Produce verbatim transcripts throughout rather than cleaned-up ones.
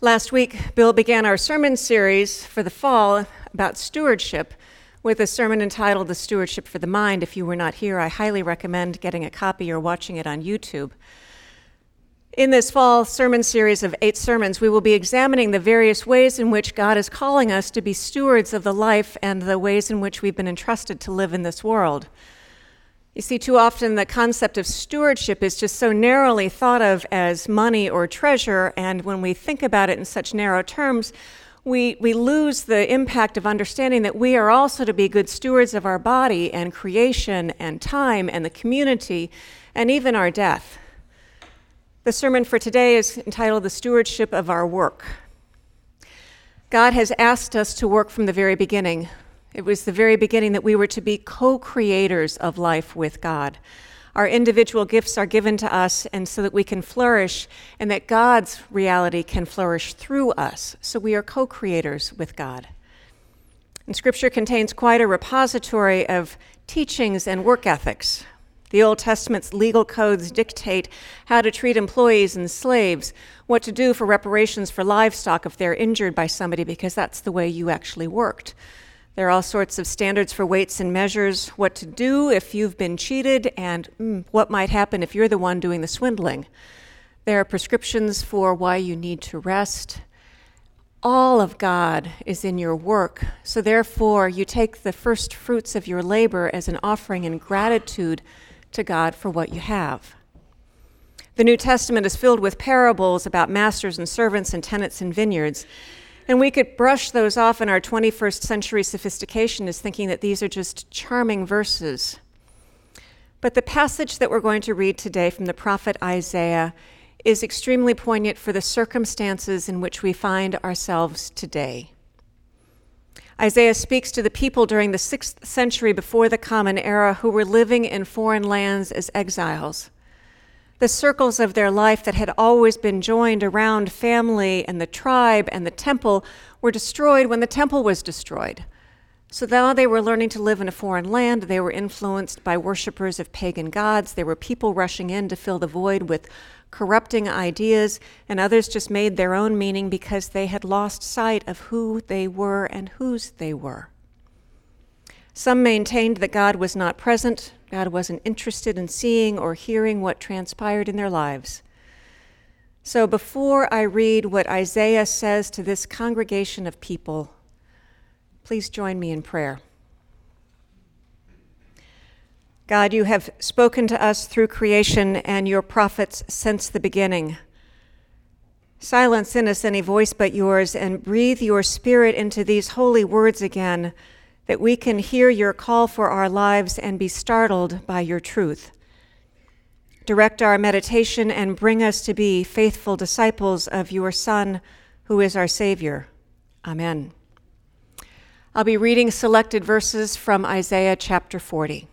Last week, Bill began our sermon series for the fall about stewardship with a sermon entitled The Stewardship for the Mind. If you were not here, I highly recommend getting a copy or watching it on YouTube. In this fall sermon series of eight sermons, we will be examining the various ways in which God is calling us to be stewards of the life and the ways in which we've been entrusted to live in this world. You see, too often the concept of stewardship is just so narrowly thought of as money or treasure, and when we think about it in such narrow terms, we, we lose the impact of understanding that we are also to be good stewards of our body and creation and time and the community and even our death. The sermon for today is entitled The Stewardship of Our Work. God has asked us to work from the very beginning. It was the very beginning that we were to be co-creators of life with God. Our individual gifts are given to us and so that we can flourish and that God's reality can flourish through us. So we are co-creators with God. And Scripture contains quite a repository of teachings and work ethics. The Old Testament's legal codes dictate how to treat employees and slaves, what to do for reparations for livestock if they're injured by somebody because that's the way you actually worked. There are all sorts of standards for weights and measures, what to do if you've been cheated, and mm, what might happen if you're the one doing the swindling. There are prescriptions for why you need to rest. All of God is in your work, so therefore you take the first fruits of your labor as an offering in gratitude to God for what you have. The New Testament is filled with parables about masters and servants and tenants and vineyards. And we could brush those off in our twenty-first century sophistication as thinking that these are just charming verses. But the passage that we're going to read today from the prophet Isaiah is extremely poignant for the circumstances in which we find ourselves today. Isaiah speaks to the people during the sixth century before the Common Era who were living in foreign lands as exiles. The circles of their life that had always been joined around family and the tribe and the temple were destroyed when the temple was destroyed. So now they were learning to live in a foreign land. They were influenced by worshipers of pagan gods. There were people rushing in to fill the void with corrupting ideas, and others just made their own meaning because they had lost sight of who they were and whose they were. Some maintained that God was not present, God wasn't interested in seeing or hearing what transpired in their lives. So before I read what Isaiah says to this congregation of people, please join me in prayer. God, you have spoken to us through creation and your prophets since the beginning. Silence in us any voice but yours, and breathe your spirit into these holy words again, that we can hear your call for our lives and be startled by your truth. Direct our meditation and bring us to be faithful disciples of your Son, who is our Savior. Amen. I'll be reading selected verses from Isaiah chapter forty.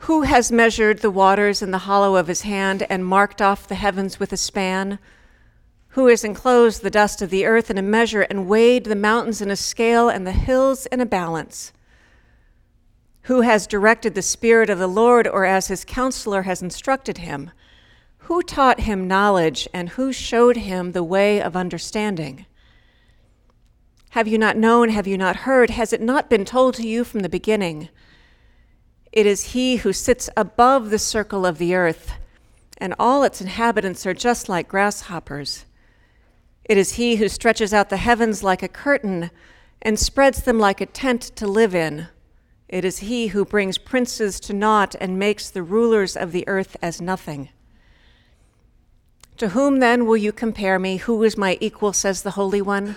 Who has measured the waters in the hollow of his hand and marked off the heavens with a span? Who has enclosed the dust of the earth in a measure and weighed the mountains in a scale and the hills in a balance? Who has directed the Spirit of the Lord, or as his counselor has instructed him? Who taught him knowledge, and who showed him the way of understanding? Have you not known? Have you not heard? Has it not been told to you from the beginning? It is he who sits above the circle of the earth, and all its inhabitants are just like grasshoppers. It is he who stretches out the heavens like a curtain and spreads them like a tent to live in. It is he who brings princes to naught and makes the rulers of the earth as nothing. To whom then will you compare me? Who is my equal, says the Holy One?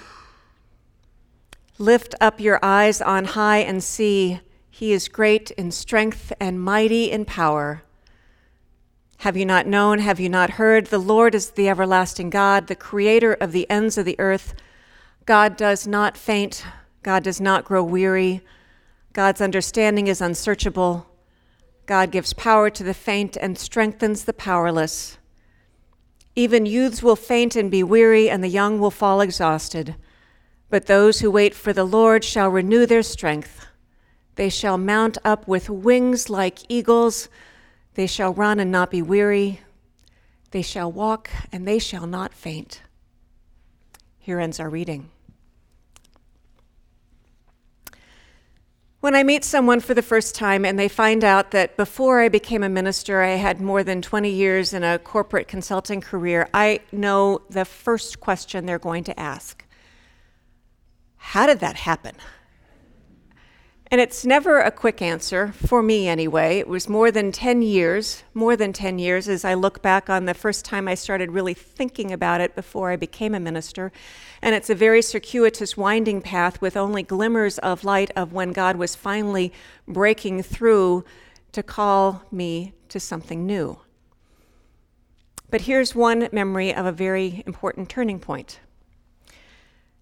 Lift up your eyes on high and see. He is great in strength and mighty in power. Have you not known? Have you not heard? The Lord is the everlasting God, the creator of the ends of the earth. God does not faint. God does not grow weary. God's understanding is unsearchable. God gives power to the faint and strengthens the powerless. Even youths will faint and be weary, and the young will fall exhausted. But those who wait for the Lord shall renew their strength. They shall mount up with wings like eagles. They shall run and not be weary. They shall walk, and they shall not faint. Here ends our reading. When I meet someone for the first time and they find out that before I became a minister, I had more than twenty years in a corporate consulting career, I know the first question they're going to ask. How did that happen? And it's never a quick answer, for me anyway. It was more than ten years, more than ten years as I look back on the first time I started really thinking about it before I became a minister. And it's a very circuitous winding path with only glimmers of light of when God was finally breaking through to call me to something new. But here's one memory of a very important turning point.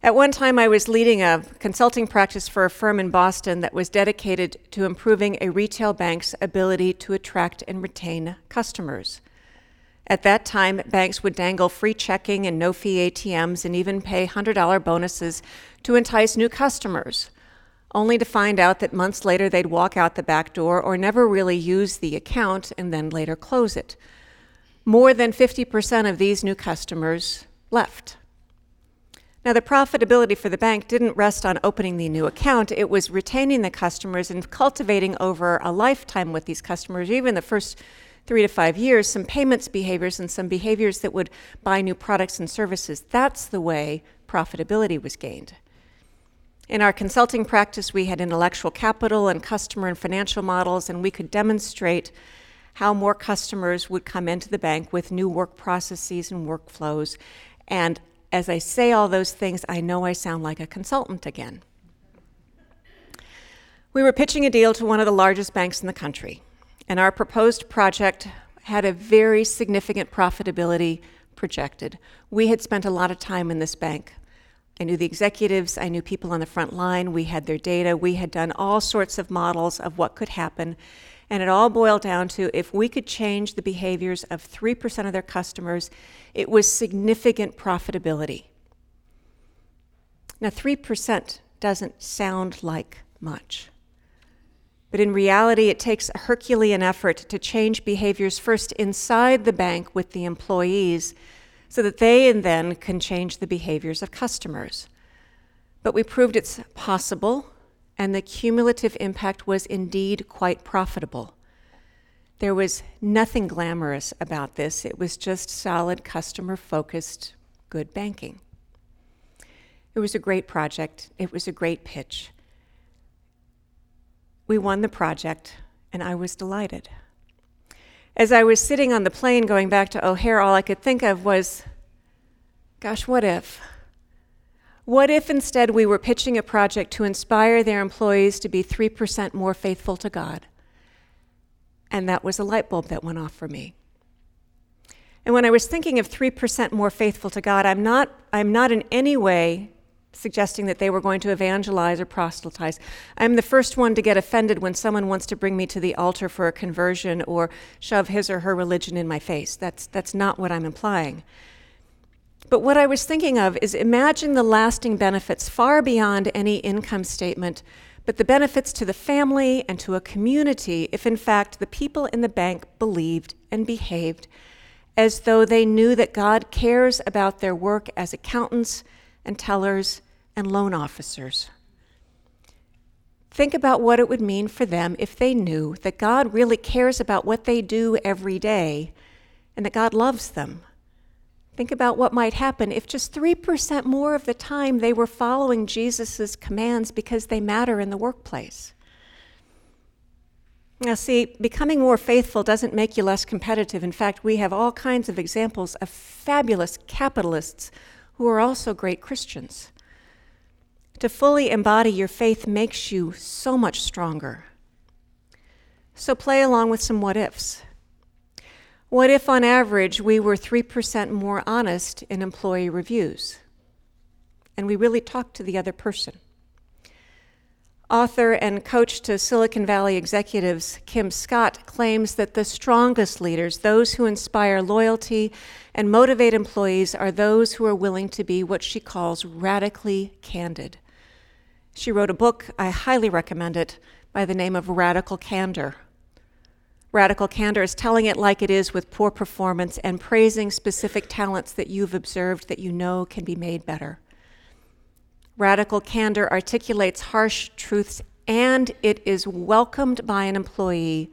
At one time, I was leading a consulting practice for a firm in Boston that was dedicated to improving a retail bank's ability to attract and retain customers. At that time, banks would dangle free checking and no-fee A T Ms and even pay one hundred dollars bonuses to entice new customers, only to find out that months later they'd walk out the back door or never really use the account and then later close it. More than fifty percent of these new customers left. Now, the profitability for the bank didn't rest on opening the new account. It was retaining the customers and cultivating over a lifetime with these customers, even the first three to five years, some payments behaviors and some behaviors that would buy new products and services. That's the way profitability was gained. In our consulting practice, we had intellectual capital and customer and financial models, and we could demonstrate how more customers would come into the bank with new work processes and workflows. And as I say all those things, I know I sound like a consultant again. We were pitching a deal to one of the largest banks in the country, and our proposed project had a very significant profitability projected. We had spent a lot of time in this bank. I knew the executives, I knew people on the front line, we had their data, we had done all sorts of models of what could happen, and it all boiled down to if we could change the behaviors of three percent of their customers, it was significant profitability. Now, three percent doesn't sound like much, but in reality, it takes a Herculean effort to change behaviors first inside the bank with the employees so that they and then can change the behaviors of customers. But we proved it's possible, and the cumulative impact was indeed quite profitable. There was nothing glamorous about this. It was just solid, customer-focused, good banking. It was a great project. It was a great pitch. We won the project, and I was delighted. As I was sitting on the plane going back to O'Hare, all I could think of was, gosh, what if? What if instead we were pitching a project to inspire their employees to be three percent more faithful to God? And that was a light bulb that went off for me. And when I was thinking of three percent more faithful to God, I'm not, I'm not in any way suggesting that they were going to evangelize or proselytize. I'm the first one to get offended when someone wants to bring me to the altar for a conversion or shove his or her religion in my face. That's, that's not what I'm implying. But what I was thinking of is imagine the lasting benefits far beyond any income statement, but the benefits to the family and to a community if, in fact, the people in the bank believed and behaved as though they knew that God cares about their work as accountants and tellers and loan officers. Think about what it would mean for them if they knew that God really cares about what they do every day and that God loves them. Think about what might happen if just three percent more of the time they were following Jesus' commands because they matter in the workplace. Now see, becoming more faithful doesn't make you less competitive. In fact, we have all kinds of examples of fabulous capitalists who are also great Christians. To fully embody your faith makes you so much stronger. So play along with some what ifs. What if, on average, we were three percent more honest in employee reviews? And we really talked to the other person. Author and coach to Silicon Valley executives, Kim Scott, claims that the strongest leaders, those who inspire loyalty and motivate employees, are those who are willing to be what she calls radically candid. She wrote a book, I highly recommend it, by the name of Radical Candor. Radical Candor is telling it like it is with poor performance and praising specific talents that you've observed that you know can be made better. Radical Candor articulates harsh truths, and it is welcomed by an employee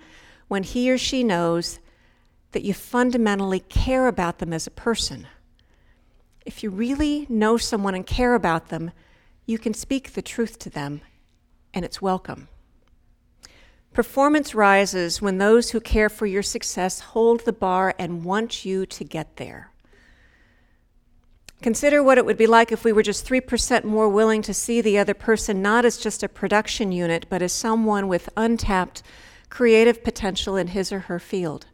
when he or she knows that you fundamentally care about them as a person. If you really know someone and care about them, you can speak the truth to them, and it's welcome. Performance rises when those who care for your success hold the bar and want you to get there. Consider what it would be like if we were just three percent more willing to see the other person not as just a production unit, but as someone with untapped creative potential in his or her field.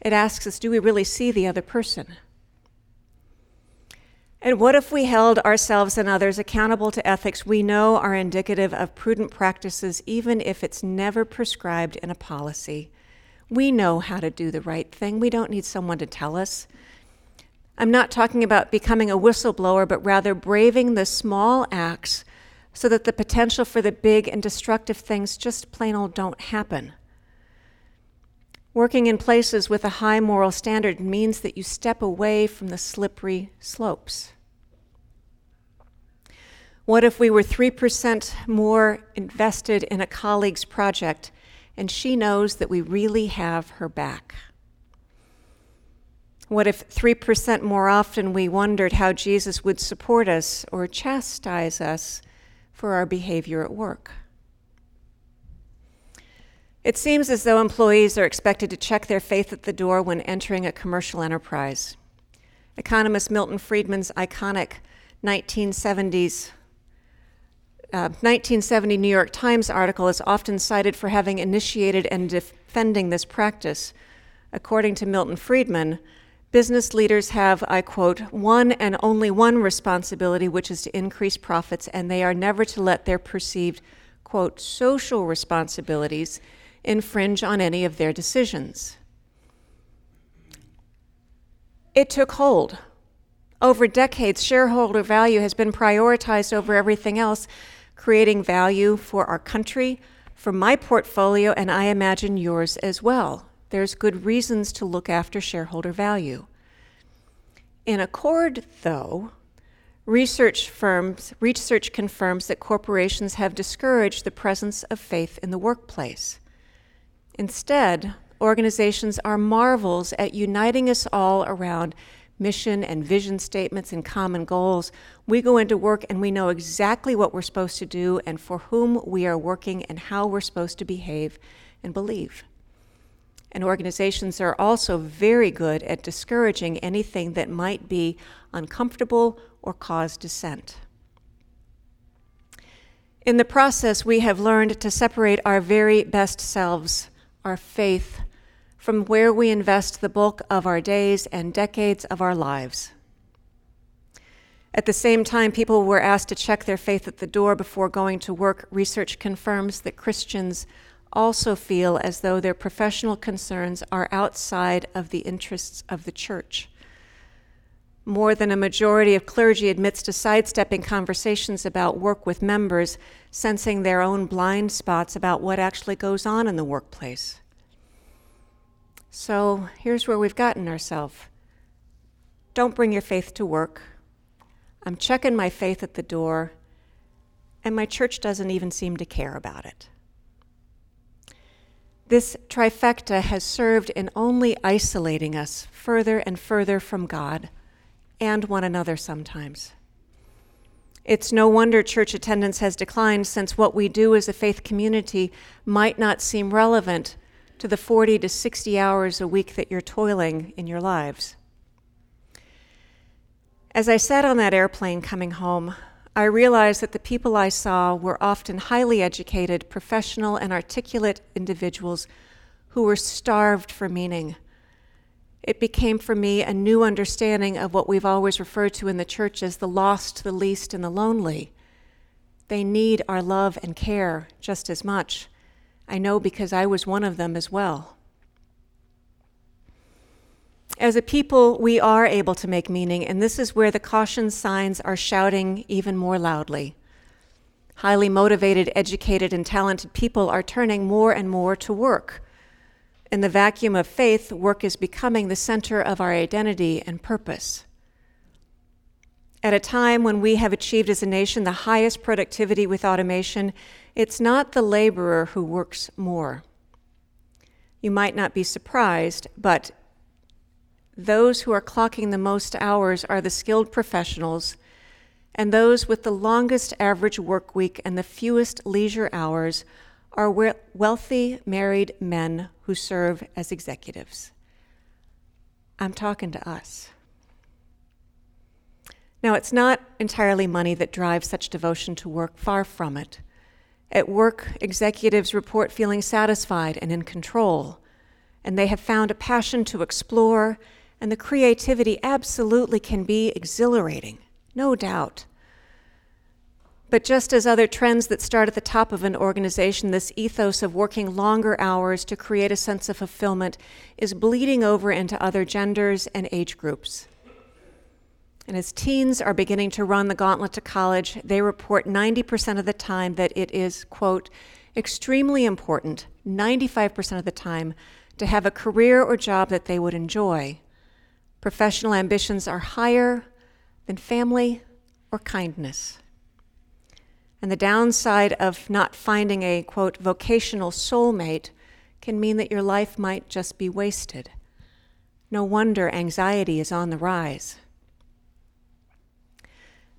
It asks us, do we really see the other person? And what if we held ourselves and others accountable to ethics we know are indicative of prudent practices, even if it's never prescribed in a policy? We know how to do the right thing. We don't need someone to tell us. I'm not talking about becoming a whistleblower, but rather braving the small acts so that the potential for the big and destructive things just plain old don't happen. Working in places with a high moral standard means that you step away from the slippery slopes. What if we were three percent more invested in a colleague's project and she knows that we really have her back? What if three percent more often we wondered how Jesus would support us or chastise us for our behavior at work? It seems as though employees are expected to check their faith at the door when entering a commercial enterprise. Economist Milton Friedman's iconic nineteen seventies, uh, nineteen seventy New York Times article is often cited for having initiated and defending this practice. According to Milton Friedman, business leaders have, I quote, one and only one responsibility, which is to increase profits, and they are never to let their perceived, quote, social responsibilities infringe on any of their decisions. It took hold. Over decades, shareholder value has been prioritized over everything else, creating value for our country, for my portfolio, and I imagine yours as well. There's good reasons to look after shareholder value. In Accord, though, research firms, research confirms that corporations have discouraged the presence of faith in the workplace. Instead, organizations are marvels at uniting us all around mission and vision statements and common goals. We go into work and we know exactly what we're supposed to do and for whom we are working and how we're supposed to behave and believe. And organizations are also very good at discouraging anything that might be uncomfortable or cause dissent. In the process, we have learned to separate our very best selves, our faith, from where we invest the bulk of our days and decades of our lives. At the same time, people were asked to check their faith at the door before going to work. Research confirms that Christians also feel as though their professional concerns are outside of the interests of the church. More than a majority of clergy admits to sidestepping conversations about work with members, sensing their own blind spots about what actually goes on in the workplace. So here's where we've gotten ourselves. Don't bring your faith to work. I'm checking my faith at the door, and my church doesn't even seem to care about it. This trifecta has served in only isolating us further and further from God and one another sometimes. It's no wonder church attendance has declined, since what we do as a faith community might not seem relevant to the forty to sixty hours a week that you're toiling in your lives. As I sat on that airplane coming home, I realized that the people I saw were often highly educated, professional, and articulate individuals who were starved for meaning. It became for me a new understanding of what we've always referred to in the church as the lost, the least, and the lonely. They need our love and care just as much. I know because I was one of them as well. As a people, we are able to make meaning, and this is where the caution signs are shouting even more loudly. Highly motivated, educated, and talented people are turning more and more to work. In the vacuum of faith, work is becoming the center of our identity and purpose. At a time when we have achieved as a nation the highest productivity with automation, it's not the laborer who works more. You might not be surprised, but those who are clocking the most hours are the skilled professionals, and those with the longest average work week and the fewest leisure hours are we- wealthy married men who serve as executives. I'm talking to us. Now, it's not entirely money that drives such devotion to work, far from it. At work, executives report feeling satisfied and in control, and they have found a passion to explore, and the creativity absolutely can be exhilarating, no doubt. But just as other trends that start at the top of an organization, this ethos of working longer hours to create a sense of fulfillment is bleeding over into other genders and age groups. And as teens are beginning to run the gauntlet to college, they report ninety percent of the time that it is, quote, extremely important, ninety-five percent of the time, to have a career or job that they would enjoy. Professional ambitions are higher than family or kindness. And the downside of not finding a, quote, vocational soulmate can mean that your life might just be wasted. No wonder anxiety is on the rise.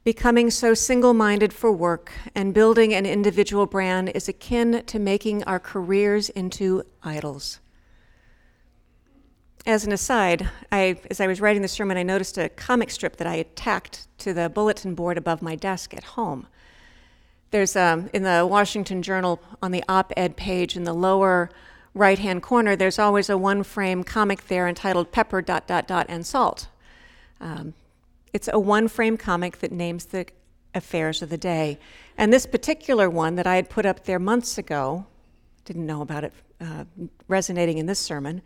Becoming so single-minded for work and building an individual brand is akin to making our careers into idols. As an aside, I, as I was writing the sermon, I noticed a comic strip that I had tacked to the bulletin board above my desk at home. There's, um, in the Washington Journal, on the op-ed page in the lower right-hand corner, there's always a one-frame comic there entitled Pepper, Dot, Dot, Dot, and Salt. Um, It's a one-frame comic that names the affairs of the day. And this particular one that I had put up there months ago, didn't know about it uh, resonating in this sermon,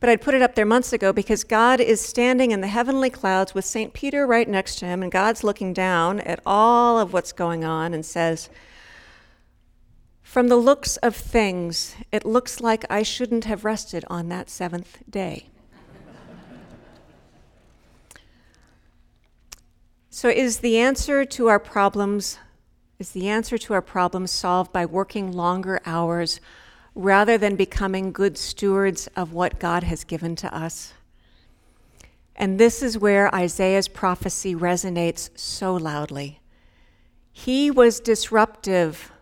but I'd put it up there months ago because God is standing in the heavenly clouds with Saint Peter right next to him, and God's looking down at all of what's going on and says, "From the looks of things, it looks like I shouldn't have rested on that seventh day." So is the answer to our problems, is the answer to our problems solved by working longer hours rather than becoming good stewards of what God has given to us? And this is where Isaiah's prophecy resonates so loudly. He was disruptive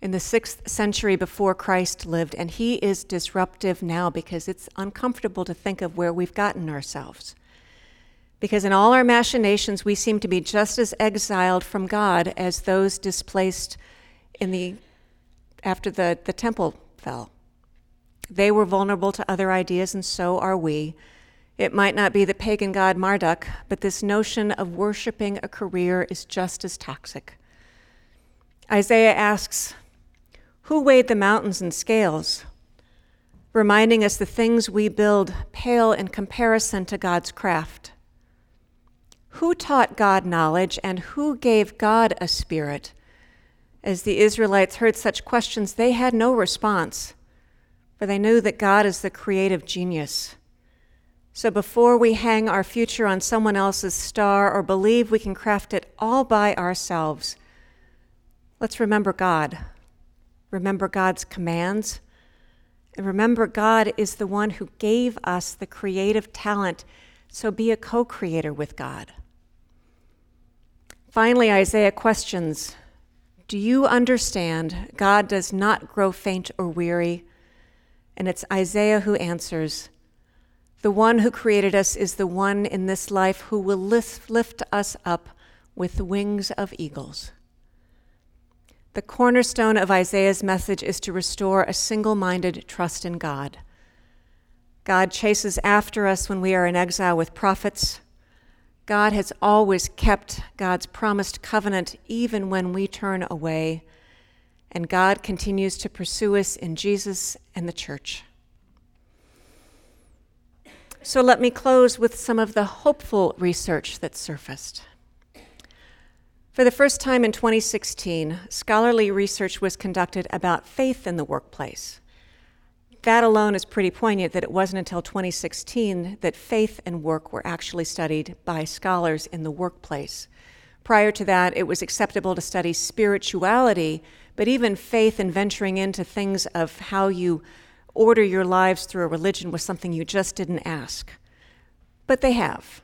in the sixth century before Christ lived, and he is disruptive now because it's uncomfortable to think of where we've gotten ourselves. Because in all our machinations, we seem to be just as exiled from God as those displaced in the after the, the temple fell. They were vulnerable to other ideas, and so are we. It might not be the pagan god Marduk, but this notion of worshiping a career is just as toxic. Isaiah asks, "Who weighed the mountains in scales?" reminding us the things we build pale in comparison to God's craft. Who taught God knowledge, and who gave God a spirit? As the Israelites heard such questions, they had no response, for they knew that God is the creative genius. So before we hang our future on someone else's star or believe we can craft it all by ourselves, let's remember God. Remember God's commands. And remember God is the one who gave us the creative talent, so be a co-creator with God. Finally, Isaiah questions, do you understand God does not grow faint or weary? And it's Isaiah who answers, the one who created us is the one in this life who will lift, lift us up with the wings of eagles. The cornerstone of Isaiah's message is to restore a single-minded trust in God. God chases after us when we are in exile with prophets. God has always kept God's promised covenant even when we turn away, and God continues to pursue us in Jesus and the church. So let me close with some of the hopeful research that surfaced. For the first time in twenty sixteen, scholarly research was conducted about faith in the workplace. that alone is pretty poignant, that it wasn't until twenty sixteen that faith and work were actually studied by scholars in the workplace. Prior to that, it was acceptable to study spirituality, but even faith and venturing into things of how you order your lives through a religion was something you just didn't ask. But they have.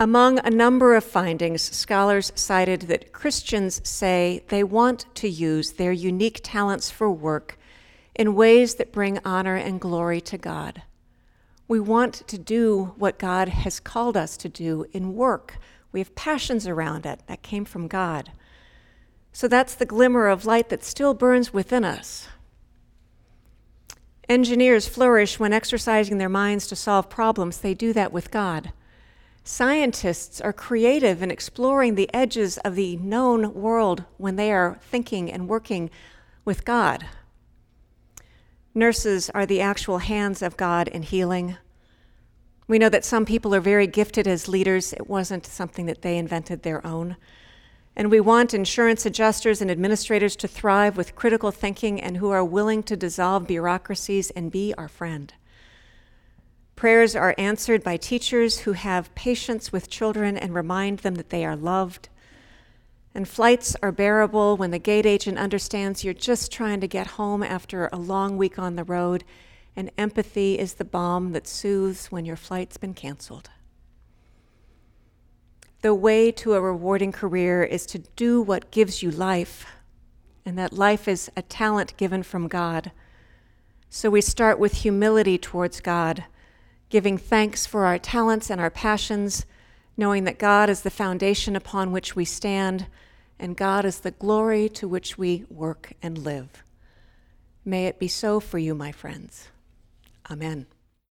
Among a number of findings, scholars cited that Christians say they want to use their unique talents for work in ways that bring honor and glory to God. We want to do what God has called us to do in work. We have passions around it that came from God. So that's the glimmer of light that still burns within us. Engineers flourish when exercising their minds to solve problems. They do that with God. Scientists are creative in exploring the edges of the known world when they are thinking and working with God. Nurses are the actual hands of God in healing. We know that some people are very gifted as leaders. It wasn't something that they invented their own. And we want insurance adjusters and administrators to thrive with critical thinking and who are willing to dissolve bureaucracies and be our friend. Prayers are answered by teachers who have patience with children and remind them that they are loved. And flights are bearable when the gate agent understands you're just trying to get home after a long week on the road, and empathy is the balm that soothes when your flight's been canceled. The way to a rewarding career is to do what gives you life, and that life is a talent given from God. So we start with humility towards God, giving thanks for our talents and our passions, knowing that God is the foundation upon which we stand, and God is the glory to which we work and live. May it be so for you, my friends. Amen.